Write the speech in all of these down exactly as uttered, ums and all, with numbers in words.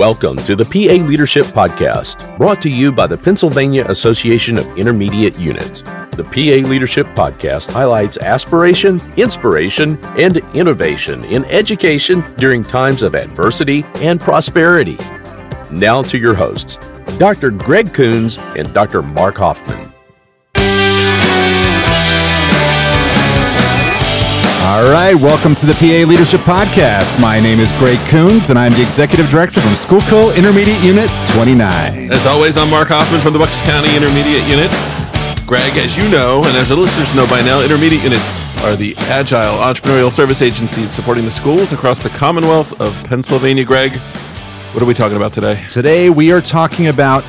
Welcome to the P A Leadership Podcast, brought to you by the Pennsylvania Association of Intermediate Units. The P A Leadership Podcast highlights aspiration, inspiration, and innovation in education during times of adversity and prosperity. Now to your hosts, Doctor Greg Coons and Doctor Mark Hoffman. All right, welcome to the P A Leadership Podcast. My name is Greg Coons, and I'm the Executive Director from Schoolco Intermediate Unit twenty-nine. As always, I'm Mark Hoffman from the Bucks County Intermediate Unit. Greg, as you know, and as your listeners know by now, Intermediate Units are the agile entrepreneurial service agencies supporting the schools across the Commonwealth of Pennsylvania. Greg, what are we talking about today? Today, we are talking about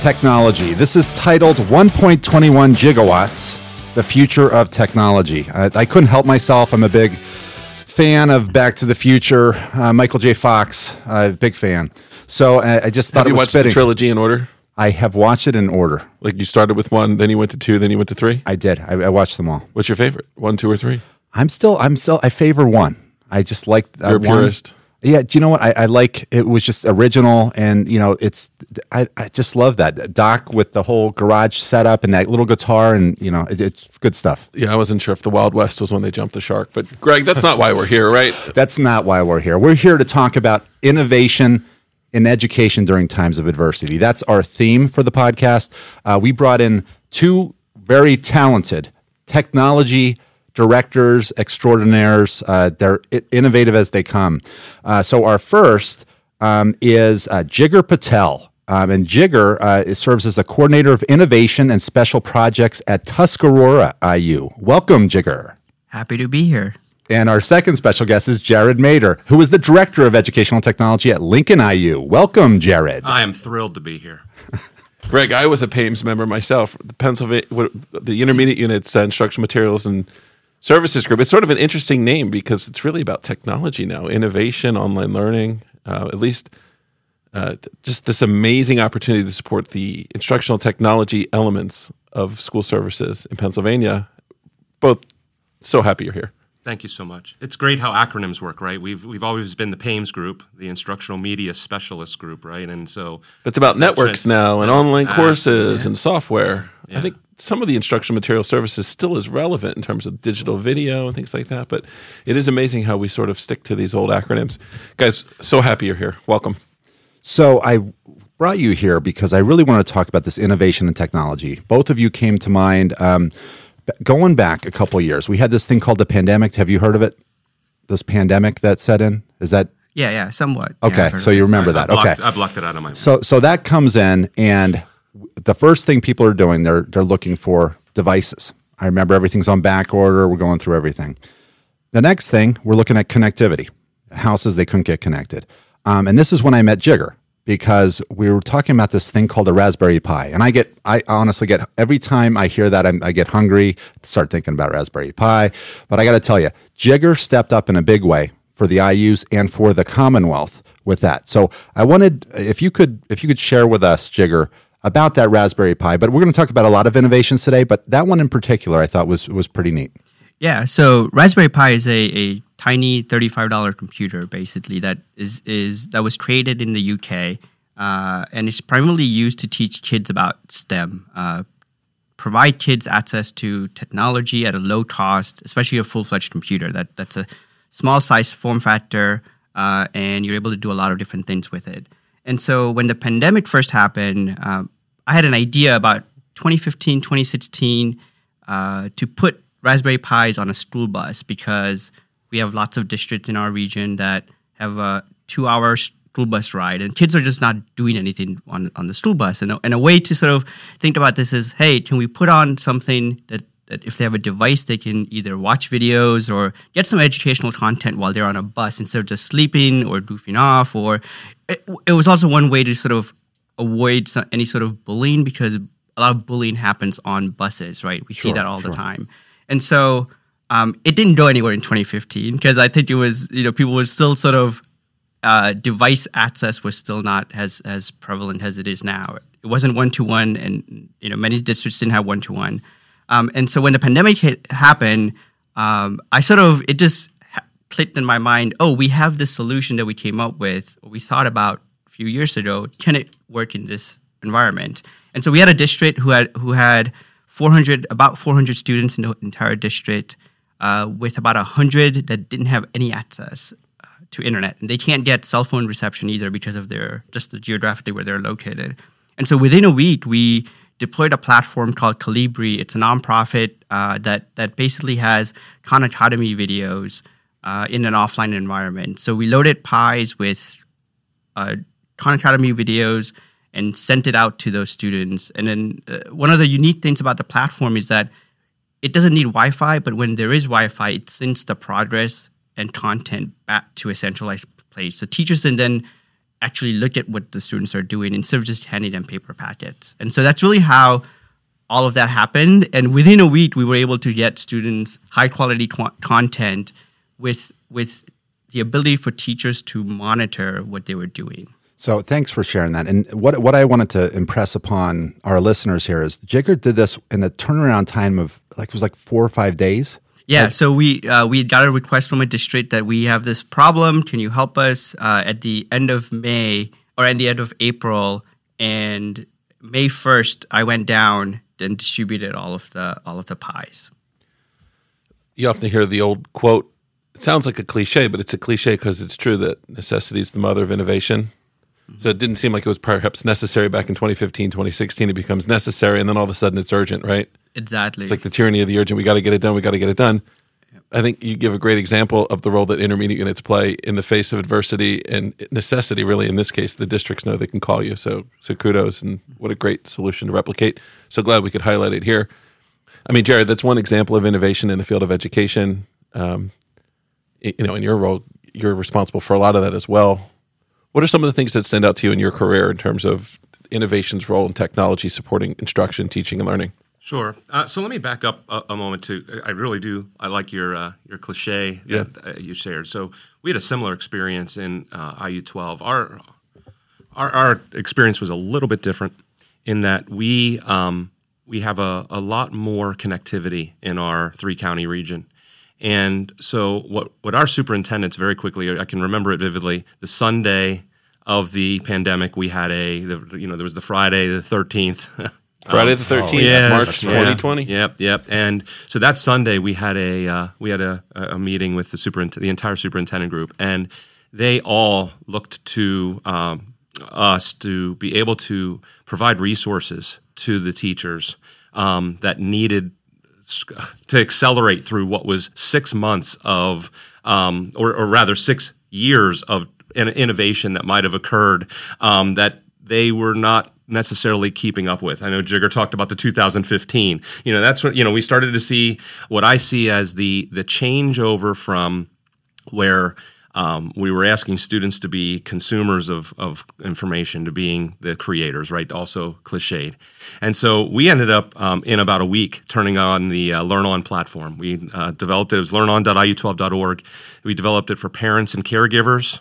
technology. This is titled one point two one Gigawatts. The future of technology. I, I couldn't help myself. I'm a big fan of Back to the Future. Uh, Michael J. Fox, uh, big fan. So I, I just thought have it was watched fitting. The trilogy in order? I have watched it in order. Like you started with one, then you went to two, then you went to three? I did. I, I watched them all. What's your favorite? One, two, or three? I'm still, I'm still, I favor one. I just like uh, You're a purist. One. Yeah. Do you know what? I, I like, it was just original and, you know, it's, I, I just love that Doc with the whole garage setup and that little guitar and, you know, it, it's good stuff. Yeah, I wasn't sure if the Wild West was when they jumped the shark, but Greg, that's not why we're here, right? That's not why we're here. We're here to talk about innovation in education during times of adversity. That's our theme for the podcast. Uh, we brought in two very talented technology directors, extraordinaires. Uh, they're innovative as they come. Uh, so our first um, is uh, Jigar Patel. Um, and Jigar uh, serves as the coordinator of innovation and special projects at Tuscarora I U. Welcome, Jigar. Happy to be here. And our second special guest is Jared Mader, who is the director of educational technology at Lincoln I U. Welcome, Jared. I am thrilled to be here. Greg, I was a PAIMS member myself. The Pennsylvania, the Intermediate Units, uh, Instructional Materials and Services Group. It's sort of an interesting name because it's really about technology now, innovation, online learning, uh, at least. Uh, just this amazing opportunity to support the instructional technology elements of school services in Pennsylvania. Both so happy you're here. Thank you so much. It's great how acronyms work, right? We've we've always been the PAIMS group, the Instructional Media Specialist Group, right? And so it's about networks trying, now and uh, online uh, courses yeah. and software. Yeah. I think some of the instructional material services still is relevant in terms of digital video and things like that, but it is amazing how we sort of stick to these old acronyms. Guys, so happy you're here. Welcome. So I brought you here because I really want to talk about this innovation and technology. Both of you came to mind. Um, going back a couple of years, we had this thing called the pandemic. Have you heard of it? This pandemic that set in? Is that? Yeah, yeah, somewhat. Okay, yeah, so you remember I, that. I blocked, okay. I blocked it out of my mind. So, so that comes in, and the first thing people are doing, they're they're looking for devices. I remember everything's on back order. We're going through everything. The next thing, we're looking at connectivity. Houses, they couldn't get connected. Um, and this is when I met Jigar because we were talking about this thing called a Raspberry Pi. And I get, I honestly get, every time I hear that, I'm, I get hungry, start thinking about Raspberry Pi. But I got to tell you, Jigar stepped up in a big way for the I Us and for the Commonwealth with that. So I wanted, if you could, if you could share with us, Jigar, about that Raspberry Pi. But we're going to talk about a lot of innovations today, but that one in particular I thought was was pretty neat. Yeah, so Raspberry Pi is a, a tiny thirty-five dollars computer, basically, that is is that was created in the U K, uh, and it's primarily used to teach kids about STEM, uh, provide kids access to technology at a low cost, especially a full-fledged computer. That that's a small-sized form factor, uh, and you're able to do a lot of different things with it. And so when the pandemic first happened, um, I had an idea about twenty fifteen, twenty sixteen uh, to put Raspberry Pis on a school bus because we have lots of districts in our region that have a two-hour school bus ride, and kids are just not doing anything on, on the school bus. And a, and a way to sort of think about this is, hey, can we put on something that, that if they have a device, they can either watch videos or get some educational content while they're on a bus instead of just sleeping or goofing off. Or it, it was also one way to sort of avoid some, any sort of bullying because a lot of bullying happens on buses, right? We sure, see that all sure. the time. And so um, it didn't go anywhere in twenty fifteen because I think it was, you know, people were still sort of, uh, device access was still not as as prevalent as it is now. It wasn't one-to-one and, you know, many districts didn't have one-to-one. Um, and so when the pandemic hit, happened, um, I sort of, it just ha- clicked in my mind, oh, we have this solution that we came up with, or we thought about a few years ago, can it work in this environment? And so we had a district who had who had four hundred about four hundred students in the entire district, uh, with about one hundred that didn't have any access uh, to internet, and they can't get cell phone reception either because of their just the geographically where they're located. And so within a week, we deployed a platform called Calibri. It's a nonprofit uh, that that basically has Khan Academy videos uh, in an offline environment. So we loaded Pis with uh, Khan Academy videos and sent it out to those students. And then uh, one of the unique things about the platform is that it doesn't need Wi-Fi, but when there is Wi-Fi, it sends the progress and content back to a centralized place. So teachers can then actually look at what the students are doing instead of just handing them paper packets. And so that's really how all of that happened. And within a week, we were able to get students high-quality co- content with with the ability for teachers to monitor what they were doing. So thanks for sharing that. And what what I wanted to impress upon our listeners here is Jigar did this in a turnaround time of like it was like four or five days. Yeah. Like, so we uh, we got a request from a district that we have this problem. Can you help us uh, at the end of May or at the end of April? And May first, I went down and distributed all of the all of the pies. You often hear the old quote. It sounds like a cliche, but it's a cliche because it's true that necessity is the mother of innovation. So it didn't seem like it was perhaps necessary back in twenty fifteen, twenty sixteen. It becomes necessary, and then all of a sudden it's urgent, right? Exactly. It's like the tyranny of the urgent. We got to get it done. We got to get it done. Yep. I think you give a great example of the role that intermediate units play in the face of adversity and necessity, really, in this case. The districts know they can call you, so so kudos, and what a great solution to replicate. So glad we could highlight it here. I mean, Jared, that's one example of innovation in the field of education. Um, you know, in your role, you're responsible for a lot of that as well. What are some of the things that stand out to you in your career in terms of innovation's role in technology supporting instruction, teaching, and learning? Sure. Uh, so let me back up a, a moment too. I really do. I like your uh, your cliche yeah. that uh, you shared. So we had a similar experience in uh, I U twelve. Our, our our experience was a little bit different in that we um, we have a, a lot more connectivity in our three county region. And so what, what our superintendents very quickly, I can remember it vividly, the Sunday of the pandemic, we had a, the, you know, there was the Friday the thirteenth. Friday the thirteenth, oh, yes. March twenty twenty. Yeah. Yep, yep. And so that Sunday we had a uh, we had a, a meeting with the superintendent, the entire superintendent group, and they all looked to um, us to be able to provide resources to the teachers um, that needed to accelerate through what was six months of, um, or, or rather six years of in- innovation that might have occurred um, that they were not necessarily keeping up with. I know Jigar talked about the two thousand fifteen. You know, that's what, you know, we started to see what I see as the the changeover from where Um, we were asking students to be consumers of, of information to being the creators, right? Also cliched. And so we ended up um, in about a week turning on the uh, LearnOn platform. We uh, developed it. It was learn on dot I U twelve dot org. We developed it for parents and caregivers,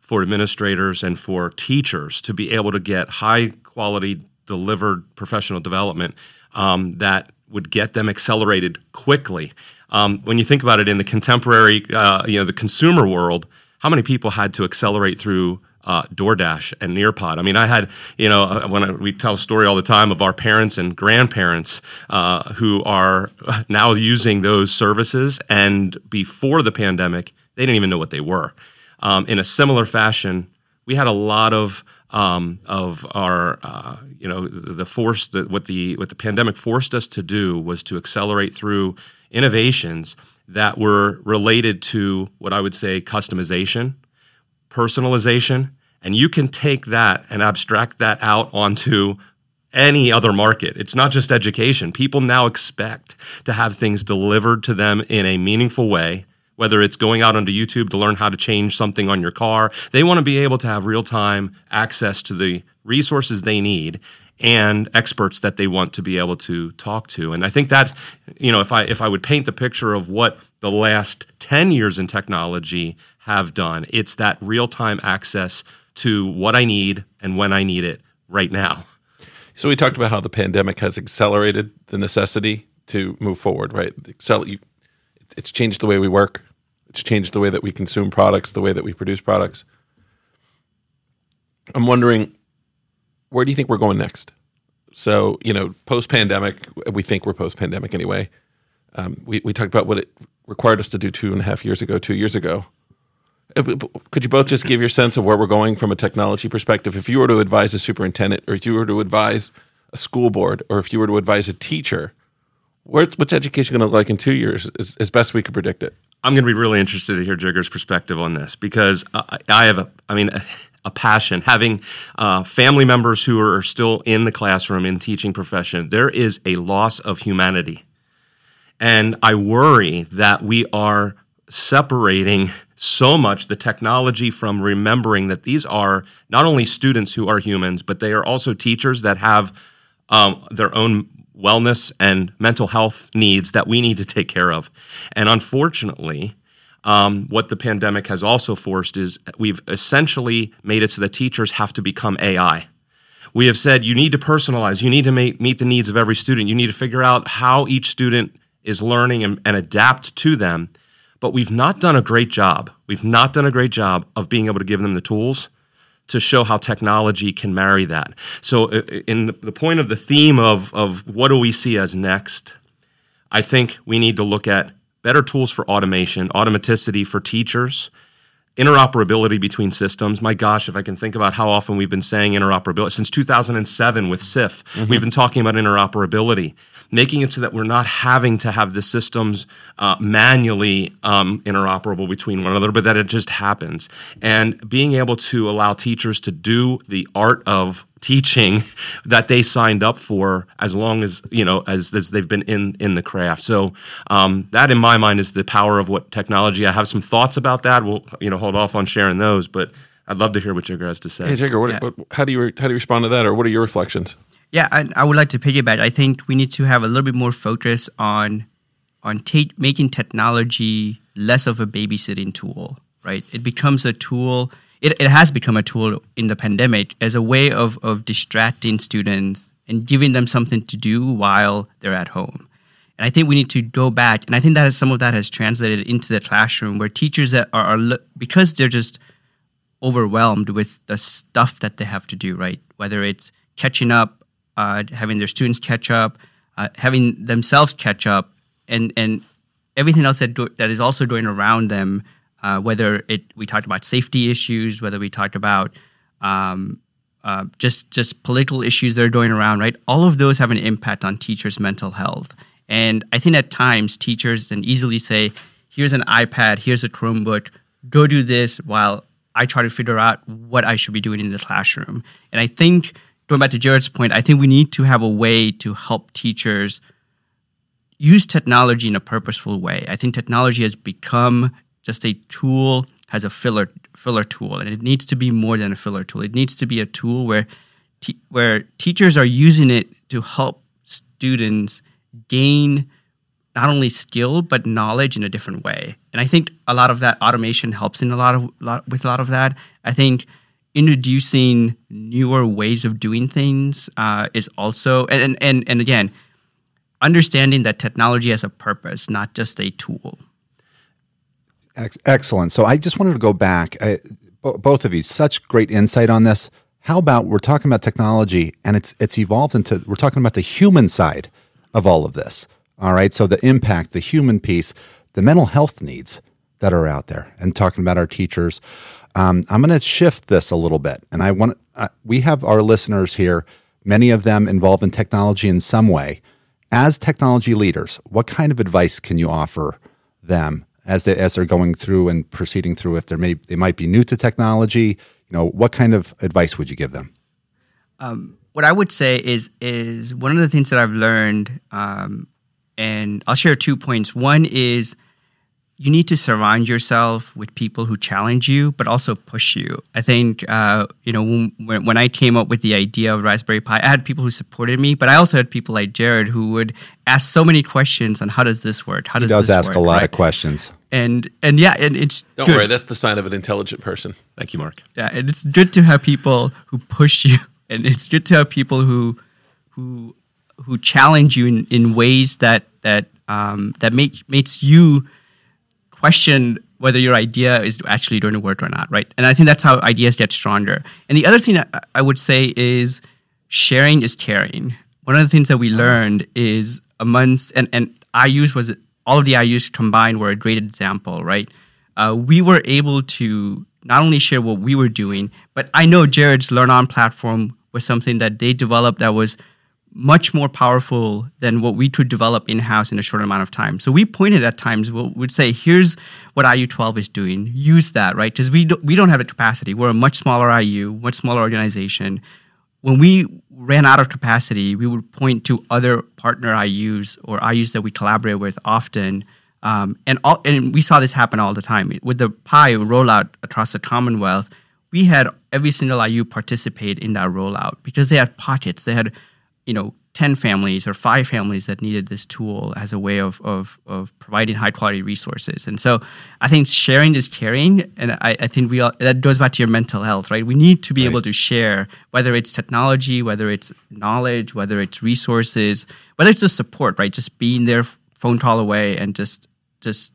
for administrators, and for teachers to be able to get high-quality delivered professional development um, that would get them accelerated quickly. Um, when you think about it in the contemporary, uh, you know, the consumer world, how many people had to accelerate through uh, DoorDash and Nearpod? I mean, I had, you know, when I, we tell a story all the time of our parents and grandparents uh, who are now using those services, and before the pandemic, they didn't even know what they were. Um, in a similar fashion, we had a lot of um, of our, uh, you know, the force that what the what the pandemic forced us to do was to accelerate through innovations that were related to what I would say customization, personalization, and you can take that and abstract that out onto any other market. It's not just education. People now expect to have things delivered to them in a meaningful way, whether it's going out onto YouTube to learn how to change something on your car. They want to be able to have real-time access to the resources they need and experts that they want to be able to talk to. And I think that, you know, if I if I would paint the picture of what the last ten years in technology have done, it's that real-time access to what I need and when I need it right now. So we talked about how the pandemic has accelerated the necessity to move forward, right? It's changed the way we work. It's changed the way that we consume products, the way that we produce products. I'm wondering, where do you think we're going next? So, you know, post-pandemic, we think we're post-pandemic anyway. Um, we, we talked about what it required us to do two and a half years ago, two years ago. Could you both just give your sense of where we're going from a technology perspective? If you were to advise a superintendent, or if you were to advise a school board, or if you were to advise a teacher, what's, what's education going to look like in two years, as, as best we could predict it? I'm going to be really interested to hear Jigger's perspective on this, because I, I have a, I mean, a, a passion. Having uh, family members who are still in the classroom, in teaching profession, there is a loss of humanity. And I worry that we are separating so much the technology from remembering that these are not only students who are humans, but they are also teachers that have um, their own wellness and mental health needs that we need to take care of. And unfortunately, um, what the pandemic has also forced is we've essentially made it so that teachers have to become A I. We have said you need to personalize, you need to make, meet the needs of every student, you need to figure out how each student is learning and, and adapt to them. But we've not done a great job. We've not done a great job of being able to give them the tools to show how technology can marry that. So in the point of the theme of, of what do we see as next, I think we need to look at better tools for automation, automaticity for teachers, interoperability between systems. My gosh, if I can think about how often we've been saying interoperability. Since two thousand seven with S I F, mm-hmm. we've been talking about interoperability, making it so that we're not having to have the systems uh, manually um, interoperable between one another, but that it just happens. And being able to allow teachers to do the art of teaching that they signed up for, as long as you know, as, as they've been in, in the craft. So um, that, in my mind, is the power of what technology. I have some thoughts about that. We'll you know hold off on sharing those, but I'd love to hear what Jigar has to say. Hey, Jigar, what, yeah. what, how do you how do you respond to that, or what are your reflections? Yeah, I, I would like to piggyback. I think we need to have a little bit more focus on on te- making technology less of a babysitting tool. Right, it becomes a tool. It, it has become a tool in the pandemic as a way of, of distracting students and giving them something to do while they're at home. And I think we need to go back, and I think that is, some of that has translated into the classroom where teachers that are, are – because they're just overwhelmed with the stuff that they have to do, right? Whether it's catching up, uh, having their students catch up, uh, having themselves catch up, and, and everything else that do, that is also going around them. Uh, whether it we talked about safety issues, whether we talked about um, uh, just just political issues that are going around, right? All of those have an impact on teachers' mental health. And I think at times teachers can easily say, here's an iPad, here's a Chromebook, go do this while I try to figure out what I should be doing in the classroom. And I think, going back to Jared's point, I think we need to have a way to help teachers use technology in a purposeful way. I think technology has become just a tool, has a filler filler tool, and it needs to be more than a filler tool. It needs to be a tool where te- where teachers are using it to help students gain not only skill but knowledge in a different way. And I think a lot of that automation helps in a lot of lot, with a lot of that. I think introducing newer ways of doing things uh, is also and, and and again understanding that technology has a purpose, not just a tool. Excellent. So I just wanted to go back. I, both of you, such great insight on this. How about we're talking about technology, and it's it's evolved into we're talking about the human side of all of this. All right. So the impact, the human piece, the mental health needs that are out there, and talking about our teachers. Um, I'm going to shift this a little bit, and I want uh, we have our listeners here, many of them involved in technology in some way. As technology leaders, what kind of advice can you offer them as they as they're going through and proceeding through, if they may they might be new to technology, you know, what kind of advice would you give them? Um, what I would say is is one of the things that I've learned, um, and I'll share two points. One is you need to surround yourself with people who challenge you, but also push you. I think uh, you know when when I came up with the idea of Raspberry Pi, I had people who supported me, but I also had people like Jared who would ask so many questions on how does this work? How does, he does this ask work, a lot right? of questions. And and yeah, and it's don't good. worry, that's the sign of an intelligent person. Thank you, Mark. Yeah, and it's good to have people who push you, and it's good to have people who who who challenge you in, in ways that that um, that make makes you question whether your idea is actually going to work or not, right? And I think that's how ideas get stronger. And the other thing I would say is sharing is caring. One of the things that we learned is amongst, and, and I Us was, all of the I Us combined were a great example, right? Uh, we were able to not only share what we were doing, but I know Jared's LearnOn platform was something that they developed that was much more powerful than what we could develop in-house in a short amount of time. So we pointed at times, we'll, we'd say, here's what I U twelve is doing. Use that, right? Because we, do, we don't have the capacity. We're a much smaller I U, much smaller organization. When we ran out of capacity, we would point to other partner I Us or I Us that we collaborate with often. Um, and, all, and we saw this happen all the time. With the Pi rollout across the Commonwealth, we had every single I U participate in that rollout because they had pockets. They had you know, ten families or five families that needed this tool as a way of of, of providing high-quality resources. And so I think sharing is caring, and I, I think we all, that goes back to your mental health, right? We need to be right. able to share, whether it's technology, whether it's knowledge, whether it's resources, whether it's just support, right? Just being there phone call away and just just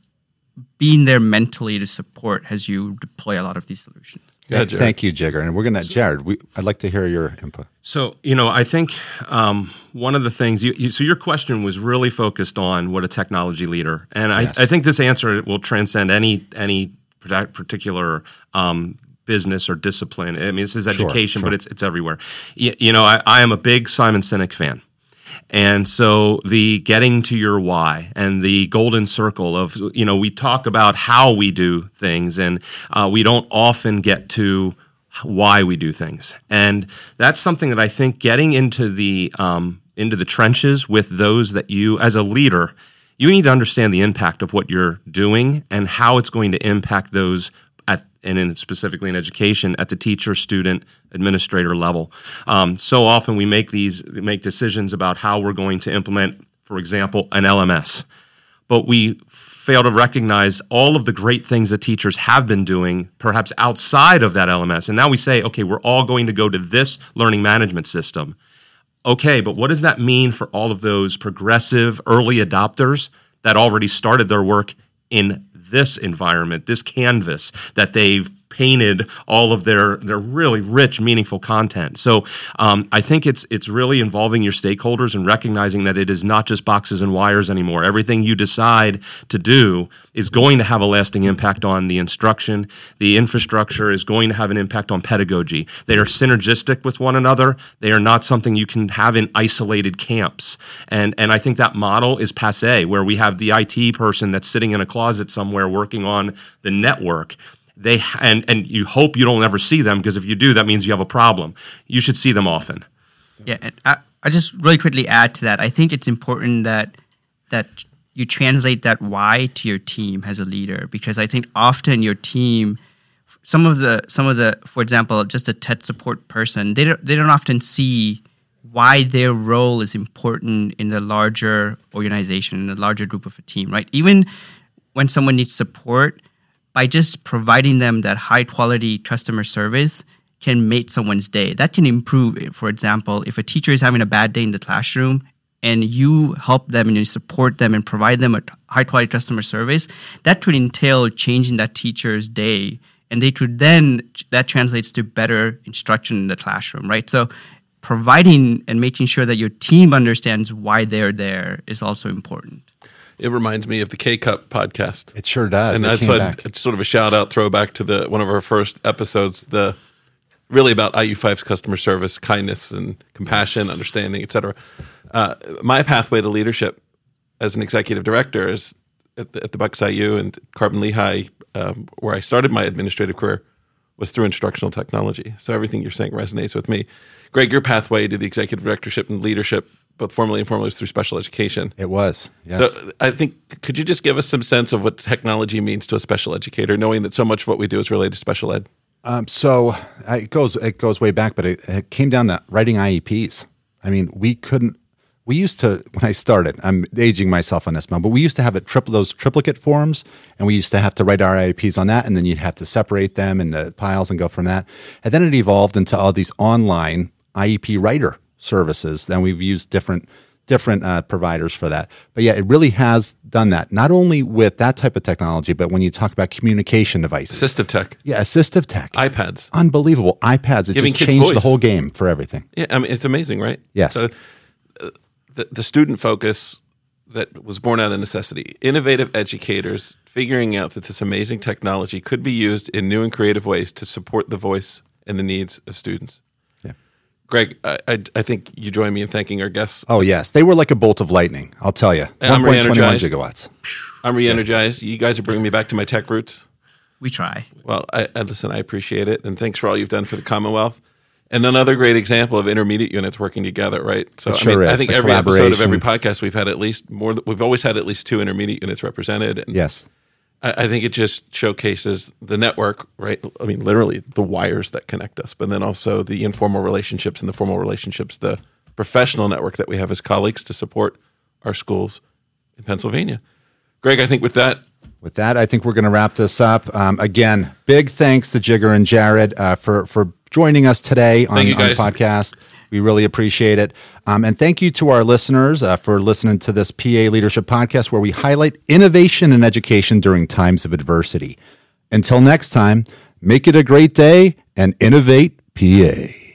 being there mentally to support as you deploy a lot of these solutions. Yeah, thank you, Jigar. And we're going to, Jared, we, I'd like to hear your input. So, you know, I think um, one of the things, you, you, so your question was really focused on what a technology leader, and yes. I, I think this answer will transcend any any particular um, business or discipline. I mean, this is education, sure, sure. but it's it's everywhere. You, you know, I, I am a big Simon Sinek fan. And so the getting to your why and the golden circle of, you know, we talk about how we do things and uh, we don't often get to why we do things. And that's something that I think getting into the um, into the trenches with those that you, as a leader, you need to understand the impact of what you're doing and how it's going to impact those at and in specifically in education, at the teacher, student, administrator level. Um, so often we make these make decisions about how we're going to implement, for example, an L M S. But we fail to recognize all of the great things that teachers have been doing, perhaps outside of that L M S. And now we say, okay, we're all going to go to this learning management system. Okay, but what does that mean for all of those progressive early adopters that already started their work in this environment, this canvas that they've painted all of their their really rich, meaningful content? So um, I think it's it's really involving your stakeholders and recognizing that it is not just boxes and wires anymore. Everything you decide to do is going to have a lasting impact on the instruction. The infrastructure is going to have an impact on pedagogy. They are synergistic with one another. They are not something you can have in isolated camps. And and I think that model is passé, where we have the I T person that's sitting in a closet somewhere working on the network. They and, and you hope you don't ever see them, because if you do, that means you have a problem. You should see them often. Yeah, and I, I just really quickly add to that. I think it's important that that you translate that why to your team as a leader, because I think often your team, some of the some of the, for example, just a tech support person, they don't, they don't often see why their role is important in the larger organization, in the larger group of a team, right? Even when someone needs support, by just providing them that high-quality customer service can make someone's day. That can improve. For example, if a teacher is having a bad day in the classroom and you help them and you support them and provide them a high-quality customer service, that could entail changing that teacher's day. And they could then, that translates to better instruction in the classroom, right? So providing and making sure that your team understands why they're there is also important. It reminds me of the K-Cup podcast. It sure does. And it that's what, it's sort of a shout-out throwback to the one of our first episodes, the really about I U five's customer service, kindness and compassion, understanding, et cetera. Uh, my pathway to leadership as an executive director is at the, at the Bucks I U and Carbon Lehigh, um, where I started my administrative career, was through instructional technology. So everything you're saying resonates with me. Greg, your pathway to the executive directorship and leadership, both formally and informally, was through special education. It was, yes. So I think, could you just give us some sense of what technology means to a special educator, knowing that so much of what we do is related to special ed? Um, so it goes it goes way back, but it, it came down to writing I E Ps. I mean, we couldn't, we used to, when I started, I'm aging myself on this now, but we used to have a triple, those triplicate forms, and we used to have to write our I E Ps on that, and then you'd have to separate them into piles and go from that. And then it evolved into all these online I E P writer services. Then we've used different different uh, providers for that. But yeah, it really has done that, not only with that type of technology, but when you talk about communication devices. Assistive tech. Yeah, assistive tech. iPads. Unbelievable. iPads. It Giving just changed voice. The whole game for everything. Yeah, I mean, it's amazing, right? Yes. So, uh, the, the student focus that was born out of necessity. Innovative educators figuring out that this amazing technology could be used in new and creative ways to support the voice and the needs of students. Greg, I, I I think you join me in thanking our guests. Oh, yes. They were like a bolt of lightning, I'll tell you. one point two one gigawatts. I'm re-energized. You guys are bringing me back to my tech roots. We try. Well, I, I listen, I appreciate it, and thanks for all you've done for the Commonwealth. And another great example of intermediate units working together, right? So, sure I mean, is. I think the every episode of every podcast we've had at least more – we've always had at least two intermediate units represented. And yes. I, I think it just showcases the network, right? I mean, literally the wires that connect us, but then also the informal relationships and the formal relationships, the professional network that we have as colleagues to support our schools in Pennsylvania. Greg, I think with that – With that, I think we're going to wrap this up. Um, again, big thanks to Jigar and Jared uh, for for joining us today on, on the podcast. We really appreciate it. Um, and thank you to our listeners uh, for listening to this P A Leadership Podcast, where we highlight innovation in education during times of adversity. Until next time, make it a great day and innovate P A.